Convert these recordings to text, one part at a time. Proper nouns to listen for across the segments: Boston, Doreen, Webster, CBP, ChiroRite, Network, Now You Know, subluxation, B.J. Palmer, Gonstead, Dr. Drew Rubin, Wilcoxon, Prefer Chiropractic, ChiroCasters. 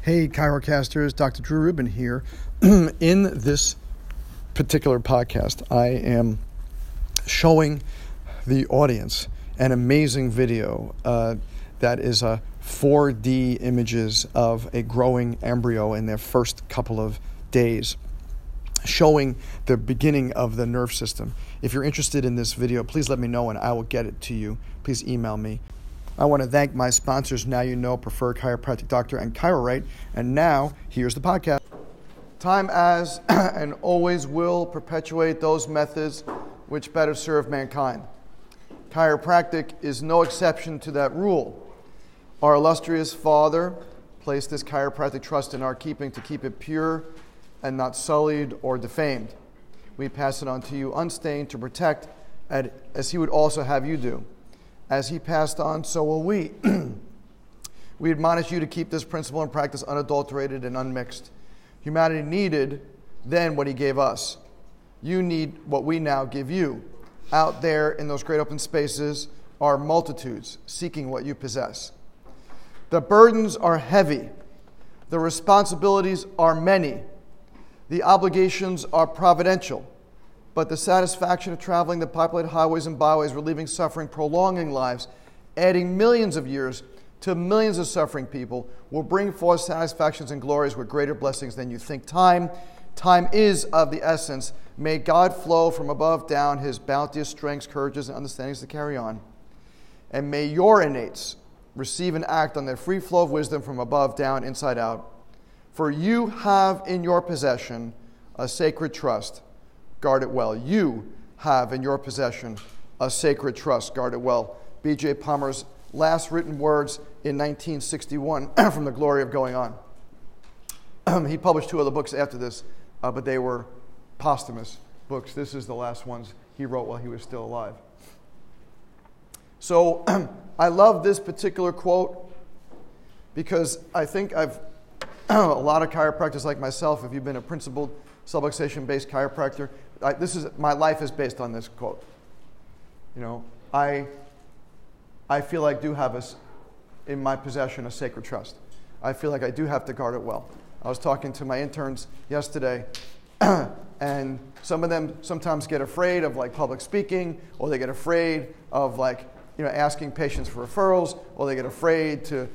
Hey, ChiroCasters, Dr. Drew Rubin here. In this particular podcast, I am showing the audience an amazing video that is 4D images of a growing embryo in their first couple of days, showing the beginning of the nerve system. If you're interested in this video, please let me know and I will get it to you. Please email me. I want to thank my sponsors, Now You Know, Prefer Chiropractic, Doctor, and ChiroRite. And now, here's the podcast. Time as and always will perpetuate those methods which better serve mankind. Chiropractic is no exception to that rule. Our illustrious father placed this chiropractic trust in our keeping to keep it pure and not sullied or defamed. We pass it on to you unstained to protect, as he would also have you do. As he passed on, so will we. We admonish you to keep this principle and practice unadulterated and unmixed. Humanity needed then what he gave us. You need what we now give you. Out there in those great open spaces are multitudes seeking what you possess. The burdens are heavy. The responsibilities are many. The obligations are providential. But the satisfaction of traveling the populated highways and byways, relieving suffering, prolonging lives, adding millions of years to millions of suffering people will bring forth satisfactions and glories with greater blessings than you think. Time is of the essence. May God flow from above down his bounteous strengths, courages, and understandings to carry on. And may your innates receive and act on their free flow of wisdom from above down, inside out. For you have in your possession a sacred trust. Guard it well. You have in your possession a sacred trust. Guard it well. B.J. Palmer's last written words in 1961 from The Glory of Going On. He published two other books after this, but they were posthumous books. This is the last ones he wrote while he was still alive. So I love this particular quote because I think a lot of chiropractors like myself, if you've been a principled subluxation-based chiropractor, my life is based on this quote. You know, I feel like I do have in my possession a sacred trust. I feel like I do have to guard it well. I was talking to my interns yesterday, and some of them sometimes get afraid of like public speaking, or they get afraid of asking patients for referrals, or they get afraid to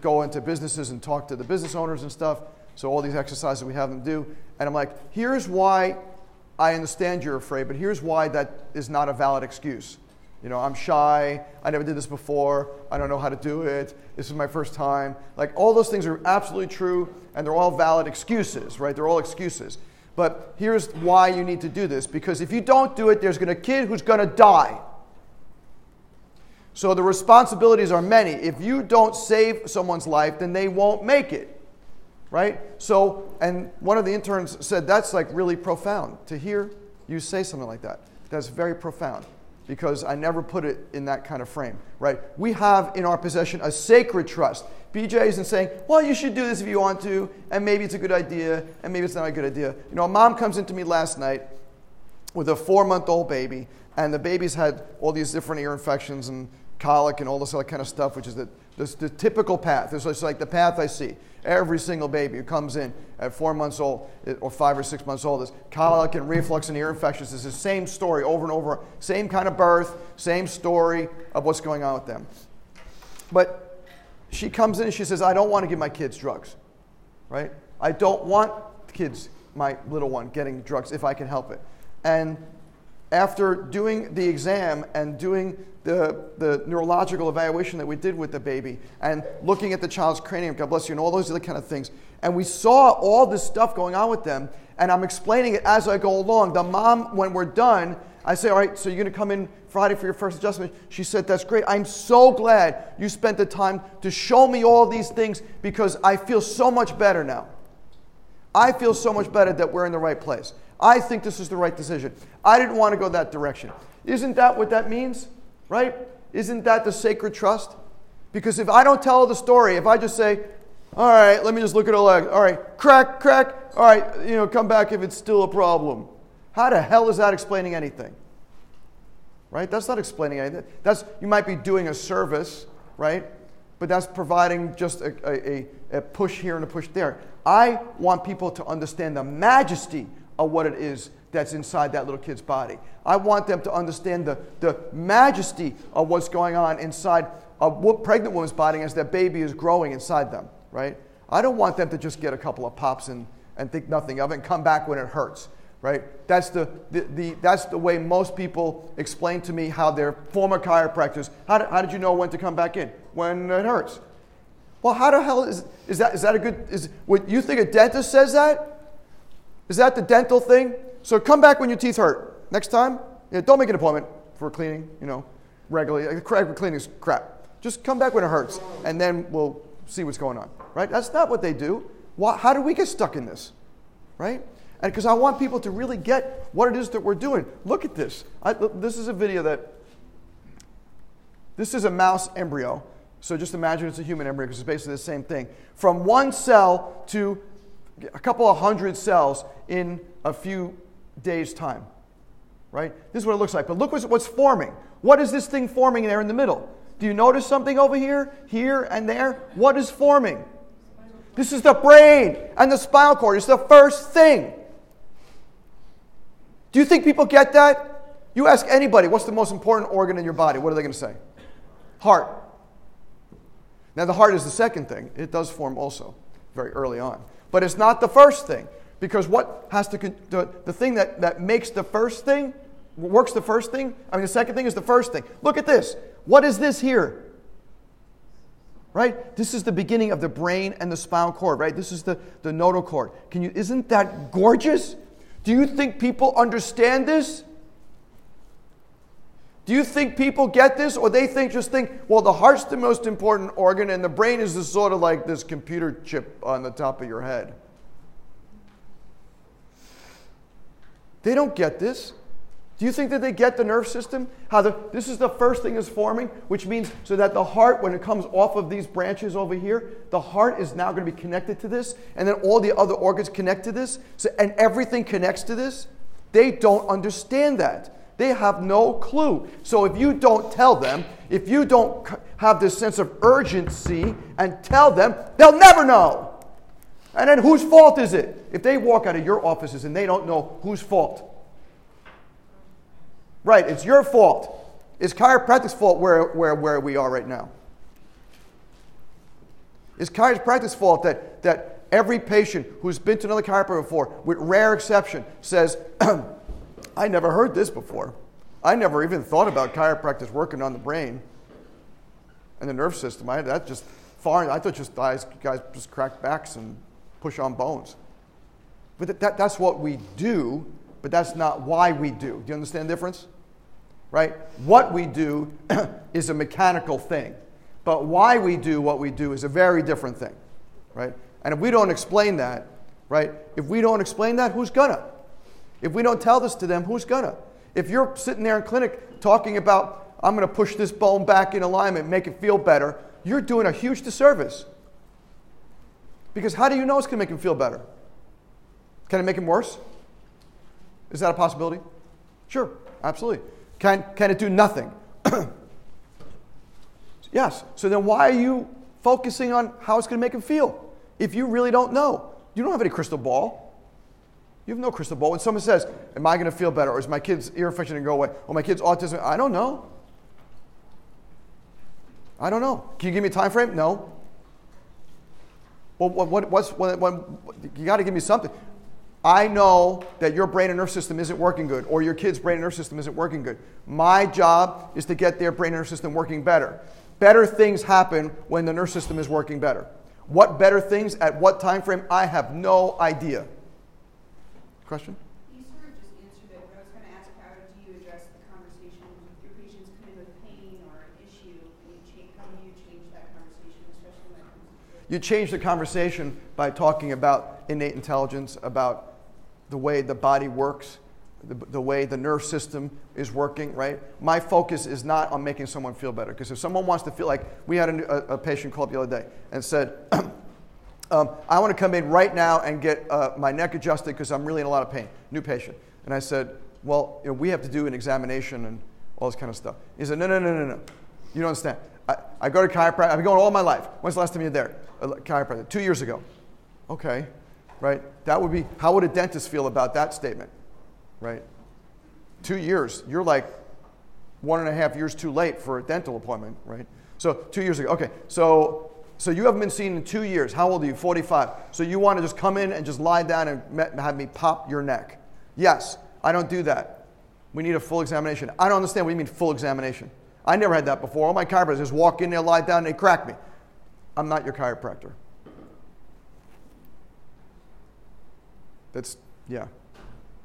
go into businesses and talk to the business owners and stuff. So all these exercises we have them do. And I'm like, here's why I understand you're afraid, but here's why that is not a valid excuse. I'm shy. I never did this before. I don't know how to do it. This is my first time. Like, all those things are absolutely true, and they're all valid excuses, right? They're all excuses. But here's why you need to do this, because if you don't do it, there's going to be a kid who's going to die. So the responsibilities are many. If you don't save someone's life, then they won't make it. Right? So, and one of the interns said, that's like really profound to hear you say something like that. That's very profound because I never put it in that kind of frame, right? We have in our possession a sacred trust. BJ isn't saying, well, you should do this if you want to, and maybe it's a good idea, and maybe it's not a good idea. A mom comes into me last night with a 4-month-old baby, and the baby's had all these different ear infections and colic and all this other kind of stuff, which is the typical path. It's just like the path I see. Every single baby who comes in at 4 months old or 5 or 6 months old is colic and reflux and ear infections. It's the same story over and over, same kind of birth, same story of what's going on with them. But she comes in and she says, I don't want to give my kids drugs, right? I don't want kids, my little one, getting drugs if I can help it. And after doing the exam and doing the neurological evaluation that we did with the baby and looking at the child's cranium, God bless you, and all those other kind of things, and we saw all this stuff going on with them, and I'm explaining it as I go along. The mom, when we're done, I say, all right, so you're going to come in Friday for your first adjustment. She said, that's great. I'm so glad you spent the time to show me all these things because I feel so much better now. I feel so much better that we're in the right place. I think this is the right decision. I didn't want to go that direction. Isn't that what that means? Right? Isn't that the sacred trust? Because if I don't tell the story, if I just say, all right, let me just look at her leg. All right, crack. All right, come back if it's still a problem. How the hell is that explaining anything? Right? That's not explaining anything. You might be doing a service, right? but that's providing just a push here and a push there. I want people to understand the majesty of what it is that's inside that little kid's body. I want them to understand the majesty of what's going on inside a pregnant woman's body as their baby is growing inside them, right? I don't want them to just get a couple of pops and think nothing of it and come back when it hurts, right? That's the way most people explain to me how their former chiropractors, how did you know when to come back in? When it hurts. Well, how the hell is that a good, what you think a dentist says that? Is that the dental thing? So come back when your teeth hurt. Next time, yeah, don't make an appointment for cleaning, you know, regularly. Cleaning's crap. Just come back when it hurts and then we'll see what's going on, right? That's not what they do. Why, how do we get stuck in this, right? And because I want people to really get what it is that we're doing. Look at this. This is a video that, this is a mouse embryo. So just imagine it's a human embryo because it's basically the same thing. From one cell to a couple of hundred cells in a few days' time, right? This is what it looks like. But look what's forming. What is this thing forming there in the middle? Do you notice something over here, here, and there? What is forming? This is the brain and the spinal cord. It's the first thing. Do you think people get that? You ask anybody, what's the most important organ in your body? What are they going to say? Heart. Now, the heart is the second thing. It does form also very early on. But it's not the first thing. Because what has to, the thing that makes the first thing, works the first thing, I mean, the second thing is the first thing. Look at this. What is this here? Right? This is the beginning of the brain and the spinal cord, right? This is the nodal cord. Isn't that gorgeous? Do you think people understand this? Do you think people get this? Or they just think, well, the heart's the most important organ and the brain is just sort of like this computer chip on the top of your head. They don't get this. Do you think that they get the nerve system? How this is the first thing is forming, which means so that the heart, when it comes off of these branches over here, the heart is now going to be connected to this, and then all the other organs connect to this, so, and everything connects to this. They don't understand that. They have no clue. So if you don't tell them, if you don't have this sense of urgency and tell them, they'll never know. And then whose fault is it? If they walk out of your offices and they don't know whose fault. Right, it's your fault. It's chiropractic's fault where we are right now. It's chiropractic's fault that every patient who's been to another chiropractor before, with rare exception, says, I never heard this before. I never even thought about chiropractors working on the brain and the nerve system. I thought just guys just crack backs and push on bones. But that's what we do. But that's not why we do. Do you understand the difference? Right? What we do is a mechanical thing. But why we do what we do is a very different thing. Right? And if we don't explain that, right? If we don't explain that, who's gonna? If we don't tell this to them, who's gonna? If you're sitting there in clinic talking about, I'm gonna push this bone back in alignment, make it feel better, you're doing a huge disservice. Because how do you know it's gonna make him feel better? Can it make him worse? Is that a possibility? Sure, absolutely. Can it do nothing? Yes. So then why are you focusing on how it's going to make him feel if you really don't know? You don't have any crystal ball. You have no crystal ball. When someone says, am I going to feel better? Or is my kid's ear infection going to go away? Or my kid's autism? I don't know. I don't know. Can you give me a time frame? No. Well, you got to give me something. I know that your brain and nerve system isn't working good, or your kid's brain and nerve system isn't working good. My job is to get their brain and nerve system working better. Better things happen when the nerve system is working better. What better things at what time frame? I have no idea. Question? You sort of just answered it, but I was going to ask, how do you address the conversation with your patients coming with pain or an issue? How do you change that conversation, especially when it comes to you? You change the conversation by talking about innate intelligence, about the way the body works, the way the nerve system is working, right? My focus is not on making someone feel better. Because if someone wants to feel like, we had a patient call up the other day and said, I want to come in right now and get my neck adjusted because I'm really in a lot of pain. New patient. And I said, well, we have to do an examination and all this kind of stuff. He said, no. You don't understand. I go to chiropractic. I've been going all my life. When's the last time you were there? Chiropractic. 2 years ago. Okay, right? That would be, how would a dentist feel about that statement, right? 2 years. You're like 1.5 years too late for a dental appointment, right? So 2 years ago. Okay, so you haven't been seen in 2 years. How old are you? 45. So you want to just come in and just lie down and have me pop your neck? Yes, I don't do that. We need a full examination. I don't understand what you mean full examination. I never had that before. All my chiropractors just walk in there, lie down, and they crack me. I'm not your chiropractor. That's, yeah.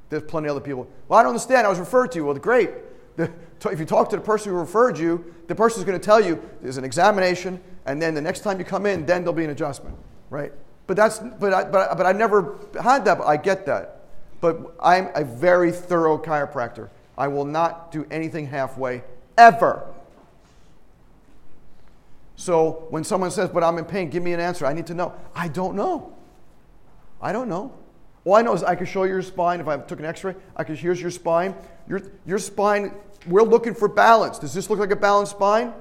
There's plenty of other people. Well, I don't understand. I was referred to you. Well, great. If you talk to the person who referred you, the person's going to tell you there's an examination, and then the next time you come in, then there'll be an adjustment, right? But I never had that. But I get that. But I'm a very thorough chiropractor. I will not do anything halfway ever. So when someone says, "But I'm in pain," give me an answer. I need to know. I don't know. I don't know. All I know is I can show you your spine. If I took an X-ray, I can. Here's your spine. Your spine. We're looking for balance. Does this look like a balanced spine?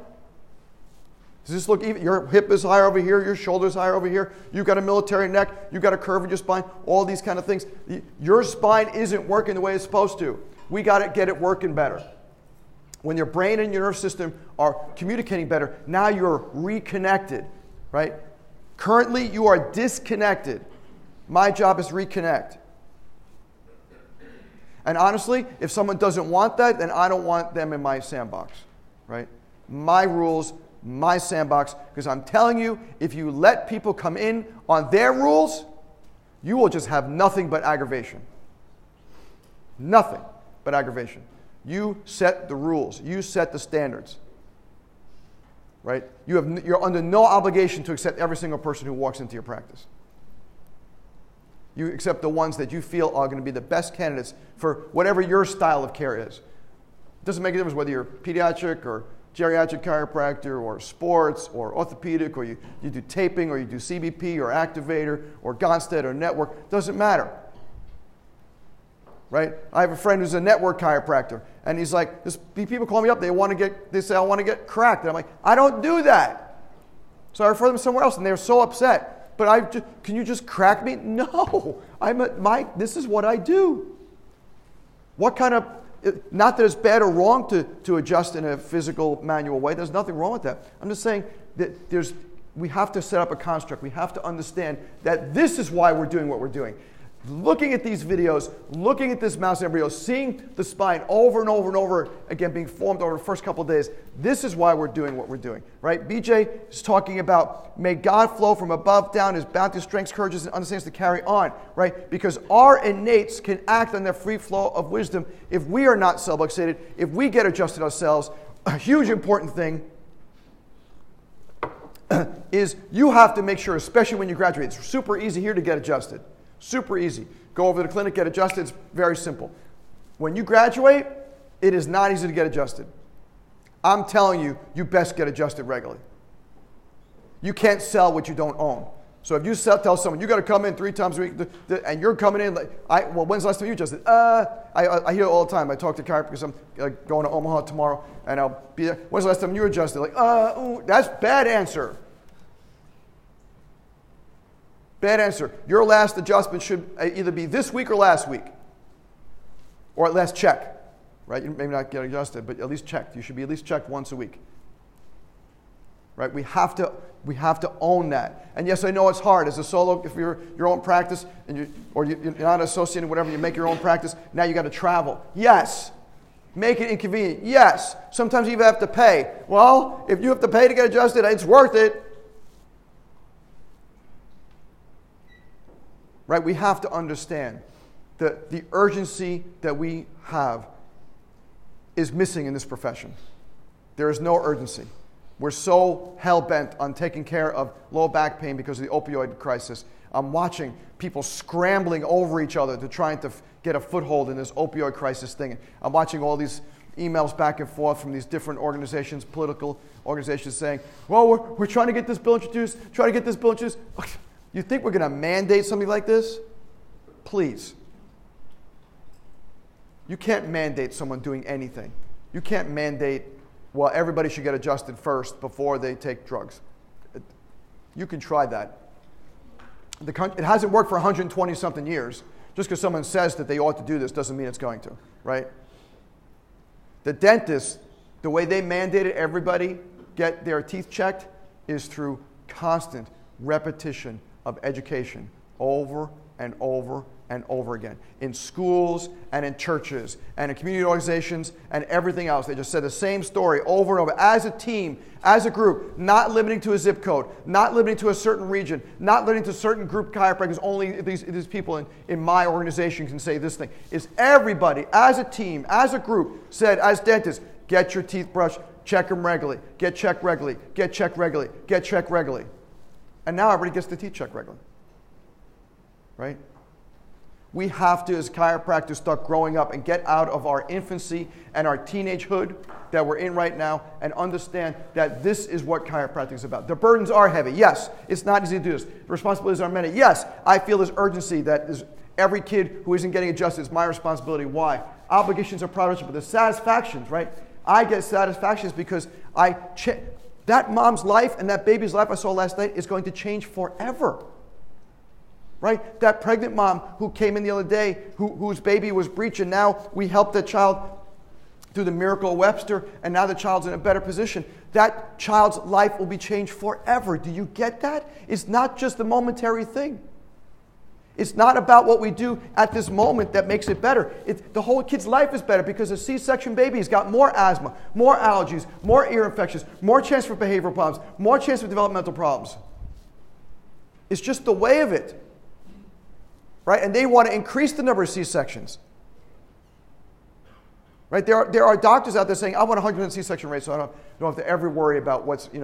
Does this look even? Your hip is higher over here. Your shoulder's higher over here. You've got a military neck. You've got a curve in your spine. All these kind of things. Your spine isn't working the way it's supposed to. We got to get it working better. When your brain and your nerve system are communicating better, now you're reconnected, right? Currently, you are disconnected. My job is reconnect. And honestly, if someone doesn't want that, then I don't want them in my sandbox, right? My rules, my sandbox, because I'm telling you, if you let people come in on their rules, you will just have nothing but aggravation. Nothing but aggravation. You set the rules. You set the standards, right? You're under no obligation to accept every single person who walks into your practice. You accept the ones that you feel are going to be the best candidates for whatever your style of care is. It doesn't make a difference whether you're pediatric or geriatric chiropractor or sports or orthopedic or you do taping or you do CBP or activator or Gonstead or Network. It doesn't matter. Right? I have a friend who's a Network chiropractor, and he's like, people call me up, they say, I want to get cracked. And I'm like, I don't do that. So I refer them somewhere else, and they're so upset. But can you just crack me? No, this is what I do. What kind of, not that it's bad or wrong to adjust in a physical manual way. There's nothing wrong with that. I'm just saying that we have to set up a construct. We have to understand that this is why we're doing what we're doing. Looking at these videos, looking at this mouse embryo, seeing the spine over and over and over again being formed over the first couple of days, this is why we're doing what we're doing, right? BJ is talking about, may God flow from above down his bounty, strengths, courages, and understandings to carry on, right? Because our innates can act on their free flow of wisdom if we are not subluxated, if we get adjusted ourselves. A huge important thing is you have to make sure, especially when you graduate, it's super easy here to get adjusted. Super easy. Go over to the clinic, get adjusted. It's very simple. When you graduate, it is not easy to get adjusted. I'm telling you, you best get adjusted regularly. You can't sell what you don't own. So if you tell someone, you got to come in 3 times a week, and you're coming in like, well, when's the last time you adjusted? I hear it all the time. I talk to chiropractors because I'm going to Omaha tomorrow, and I'll be there. When's the last time you adjusted? Like, ooh, that's bad answer. Bad answer. Your last adjustment should either be this week or last week, or at least check, right? You may not get adjusted, but at least checked. You should be at least checked once a week, right? We have to own that. And yes, I know it's hard as a solo. If you're your own practice and you're not associated, whatever, you make your own practice. Now you got to travel. Yes. Make it inconvenient. Yes. Sometimes you even have to pay. Well, if you have to pay to get adjusted, it's worth it. Right, we have to understand that the urgency that we have is missing in this profession. There is no urgency. We're so hell-bent on taking care of low back pain because of the opioid crisis. I'm watching people scrambling over each other to trying to get a foothold in this opioid crisis thing. I'm watching all these emails back and forth from these different organizations, political organizations saying, well, we're trying to get this bill introduced, You think we're going to mandate something like this? Please. You can't mandate someone doing anything. You can't mandate well, everybody should get adjusted first before they take drugs. You can try that. It hasn't worked for 120 something years. Just because someone says that they ought to do this doesn't mean it's going to, right? The dentist, the way they mandated everybody get their teeth checked is through constant repetition of education over and over and over again. In schools and in churches and in community organizations and everything else. They just said the same story over and over as a team, as a group, not limiting to a zip code, not limiting to a certain region, not limiting to certain group chiropractors. Only these people in my organization can say this thing. Is everybody as a team, as a group said, as dentists, get your teeth brushed, check them regularly, get checked regularly, get checked regularly, get checked regularly. And now everybody gets the teeth checked regularly, right? We have to, as chiropractors, start growing up and get out of our infancy and our teenagehood that we're in right now and understand that this is what chiropractic is about. The burdens are heavy. Yes, it's not easy to do this. The responsibilities are many. Yes, I feel this urgency that is every kid who isn't getting adjusted is my responsibility. Why? Obligations are private, but the satisfactions, right? I get satisfactions because that mom's life and that baby's life I saw last night is going to change forever. Right? That pregnant mom who came in the other day, whose baby was breech, and now we helped that child through the miracle of Webster, and now the child's in a better position. That child's life will be changed forever. Do you get that? It's not just a momentary thing. It's not about what we do at this moment that makes it better. The whole kid's life is better because a C-section baby's got more asthma, more allergies, more ear infections, more chance for behavioral problems, more chance for developmental problems. It's just the way of it. Right? And they want to increase the number of C-sections. Right? There are doctors out there saying, I want 100% C-section rate, so I don't have to ever worry about what's going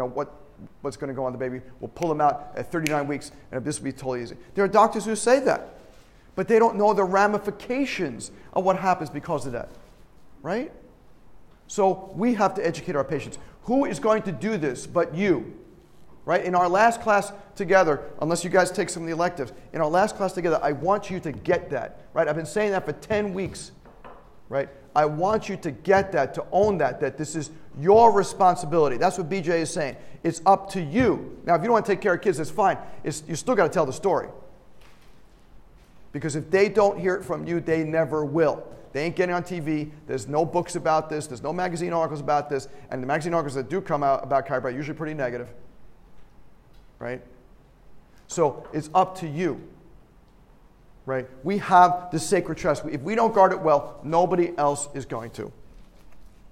to go on the baby. We'll pull them out at 39 weeks, and this will be totally easy. There are doctors who say that, but they don't know the ramifications of what happens because of that. Right? So we have to educate our patients. Who is going to do this but you? Right? In our last class together, unless you guys take some of the electives, in our last class together, I want you to get that. Right? I've been saying that for 10 weeks. Right? I want you to get that, to own that this is your responsibility. That's what BJ is saying. It's up to you. Now, if you don't want to take care of kids, that's fine. You still got to tell the story. Because if they don't hear it from you, they never will. They ain't getting on TV. There's no books about this. There's no magazine articles about this. And the magazine articles that do come out about chiropractic are usually pretty negative. Right? So it's up to you. Right? We have the sacred trust. If we don't guard it well, nobody else is going to.